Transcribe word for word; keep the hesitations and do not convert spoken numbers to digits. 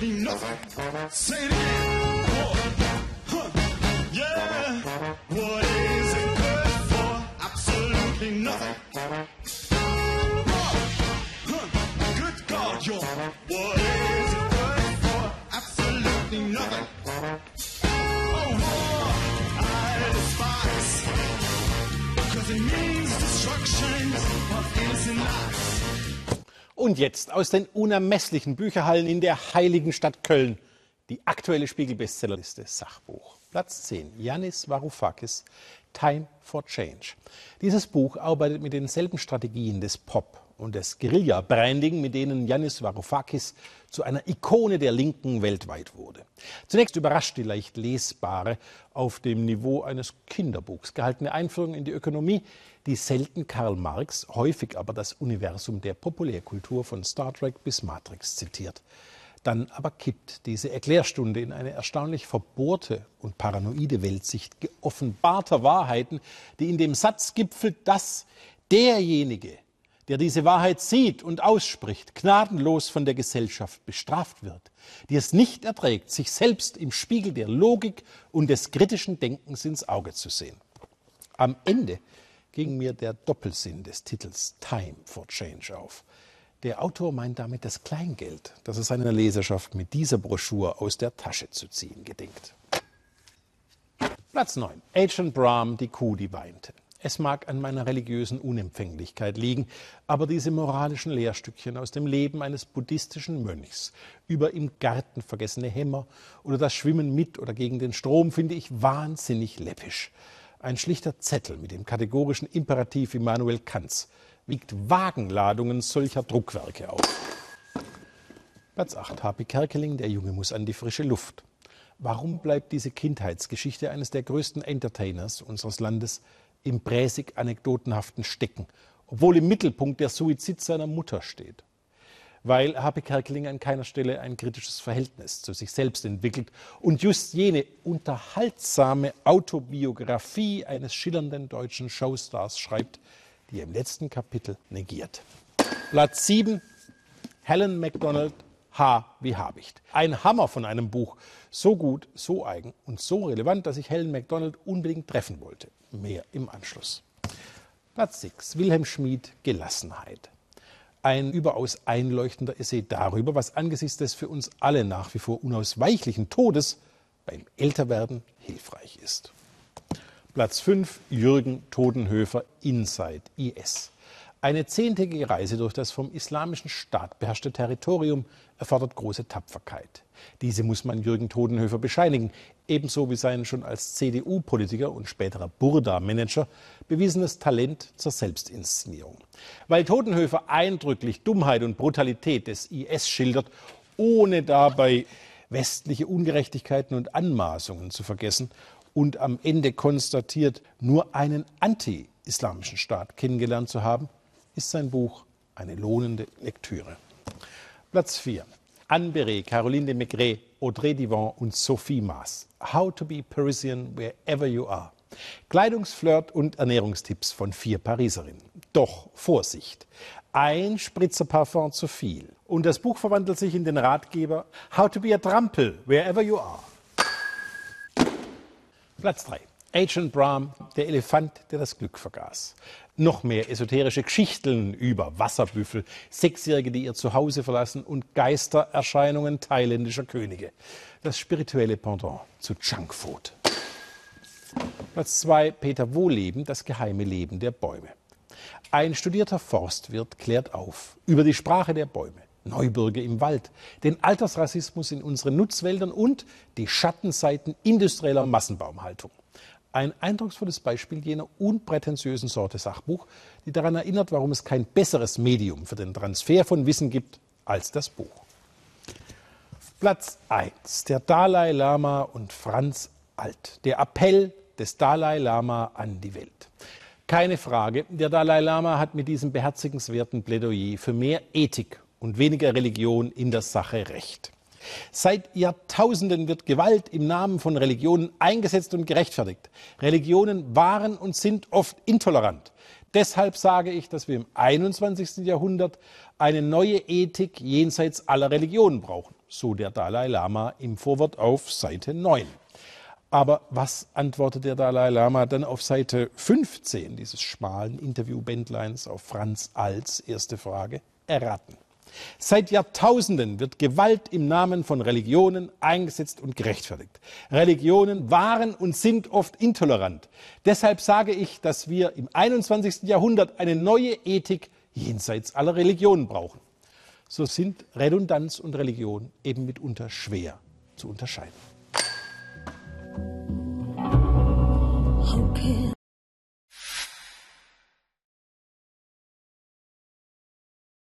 be nothing. Say it again. Oh. Huh. Yeah. What is it good for? Absolutely nothing. Oh. Huh. Good God, yo. What is it good for? Absolutely nothing. Oh, war, I despise. Because it means destruction of innocent lives. Und jetzt aus den unermesslichen Bücherhallen in der heiligen Stadt Köln die aktuelle Spiegel-Bestsellerliste Sachbuch. Platz zehn, Yanis Varoufakis, Time for Change. Dieses Buch arbeitet mit denselben Strategien des Pop- und des Guerilla-Branding, mit denen Yanis Varoufakis zu einer Ikone der Linken weltweit wurde. Zunächst überrascht die leicht lesbare, auf dem Niveau eines Kinderbuchs gehaltene Einführung in die Ökonomie, die selten Karl Marx, häufig aber das Universum der Populärkultur von Star Trek bis Matrix zitiert. Dann aber kippt diese Erklärstunde in eine erstaunlich verbohrte und paranoide Weltsicht geoffenbarter Wahrheiten, die in dem Satz gipfelt, dass derjenige, der diese Wahrheit sieht und ausspricht, gnadenlos von der Gesellschaft bestraft wird, die es nicht erträgt, sich selbst im Spiegel der Logik und des kritischen Denkens ins Auge zu sehen. Am Ende ging mir der Doppelsinn des Titels Time for Change auf. Der Autor meint damit das Kleingeld, das er seiner Leserschaft mit dieser Broschüre aus der Tasche zu ziehen gedenkt. Platz neun. Ajahn Brahm, die Kuh, die weinte. Es mag an meiner religiösen Unempfänglichkeit liegen, aber diese moralischen Lehrstückchen aus dem Leben eines buddhistischen Mönchs über im Garten vergessene Hämmer oder das Schwimmen mit oder gegen den Strom finde ich wahnsinnig läppisch. Ein schlichter Zettel mit dem kategorischen Imperativ Immanuel Kants wiegt Wagenladungen solcher Druckwerke auf. Platz acht. Hape Kerkeling, der Junge muss an die frische Luft. Warum bleibt diese Kindheitsgeschichte eines der größten Entertainers unseres Landes im präsig-anekdotenhaften Stecken, obwohl im Mittelpunkt der Suizid seiner Mutter steht? Weil Hape Kerkeling an keiner Stelle ein kritisches Verhältnis zu sich selbst entwickelt und just jene unterhaltsame Autobiografie eines schillernden deutschen Showstars schreibt, die er im letzten Kapitel negiert. Platz sieben, Helen MacDonald, H wie Habicht. Ein Hammer von einem Buch, so gut, so eigen und so relevant, dass ich Helen MacDonald unbedingt treffen wollte. Mehr im Anschluss. Platz sechs, Wilhelm Schmid, Gelassenheit. Ein überaus einleuchtender Essay darüber, was angesichts des für uns alle nach wie vor unausweichlichen Todes beim Älterwerden hilfreich ist. Platz fünf, Jürgen Todenhöfer, Inside I S. Eine zehntägige Reise durch das vom Islamischen Staat beherrschte Territorium erfordert große Tapferkeit. Diese muss man Jürgen Todenhöfer bescheinigen, ebenso wie sein schon als C D U-Politiker und späterer Burda-Manager bewiesenes Talent zur Selbstinszenierung. Weil Todenhöfer eindrücklich Dummheit und Brutalität des I S schildert, ohne dabei westliche Ungerechtigkeiten und Anmaßungen zu vergessen, und am Ende konstatiert, nur einen anti-islamischen Staat kennengelernt zu haben, ist sein Buch eine lohnende Lektüre. Platz vier. Anne Béret, Caroline de Maigret, Audrey Divan und Sophie Maas. How to be Parisian wherever you are. Kleidungsflirt und Ernährungstipps von vier Pariserinnen. Doch Vorsicht! Ein Spritzer Parfum zu viel. Und das Buch verwandelt sich in den Ratgeber How to be a Trampel wherever you are. Platz drei. Ajahn Brahm, der Elefant, der das Glück vergaß. Noch mehr esoterische Geschichten über Wasserbüffel, Sechsjährige, die ihr Zuhause verlassen und Geistererscheinungen thailändischer Könige. Das spirituelle Pendant zu Junkfood. Platz zwei. Peter Wohlleben, das geheime Leben der Bäume. Ein studierter Forstwirt klärt auf über die Sprache der Bäume, Neubürger im Wald, den Altersrassismus in unseren Nutzwäldern und die Schattenseiten industrieller Massenbaumhaltung. Ein eindrucksvolles Beispiel jener unprätentiösen Sorte Sachbuch, die daran erinnert, warum es kein besseres Medium für den Transfer von Wissen gibt als das Buch. Platz eins. Der Dalai Lama und Franz Alt. Der Appell des Dalai Lama an die Welt. Keine Frage, der Dalai Lama hat mit diesem beherzigenswerten Plädoyer für mehr Ethik und weniger Religion in der Sache recht. Seit Jahrtausenden wird Gewalt im Namen von Religionen eingesetzt und gerechtfertigt. Religionen waren und sind oft intolerant. Deshalb sage ich, dass wir im einundzwanzigsten Jahrhundert eine neue Ethik jenseits aller Religionen brauchen, so der Dalai Lama im Vorwort auf Seite neun. Aber was antwortet der Dalai Lama dann auf Seite fünfzehn dieses schmalen Interviewbändleins auf Franz Alts erste Frage? Erraten. Seit Jahrtausenden wird Gewalt im Namen von Religionen eingesetzt und gerechtfertigt. Religionen waren und sind oft intolerant. Deshalb sage ich, dass wir im einundzwanzigsten Jahrhundert eine neue Ethik jenseits aller Religionen brauchen. So sind Redundanz und Religion eben mitunter schwer zu unterscheiden.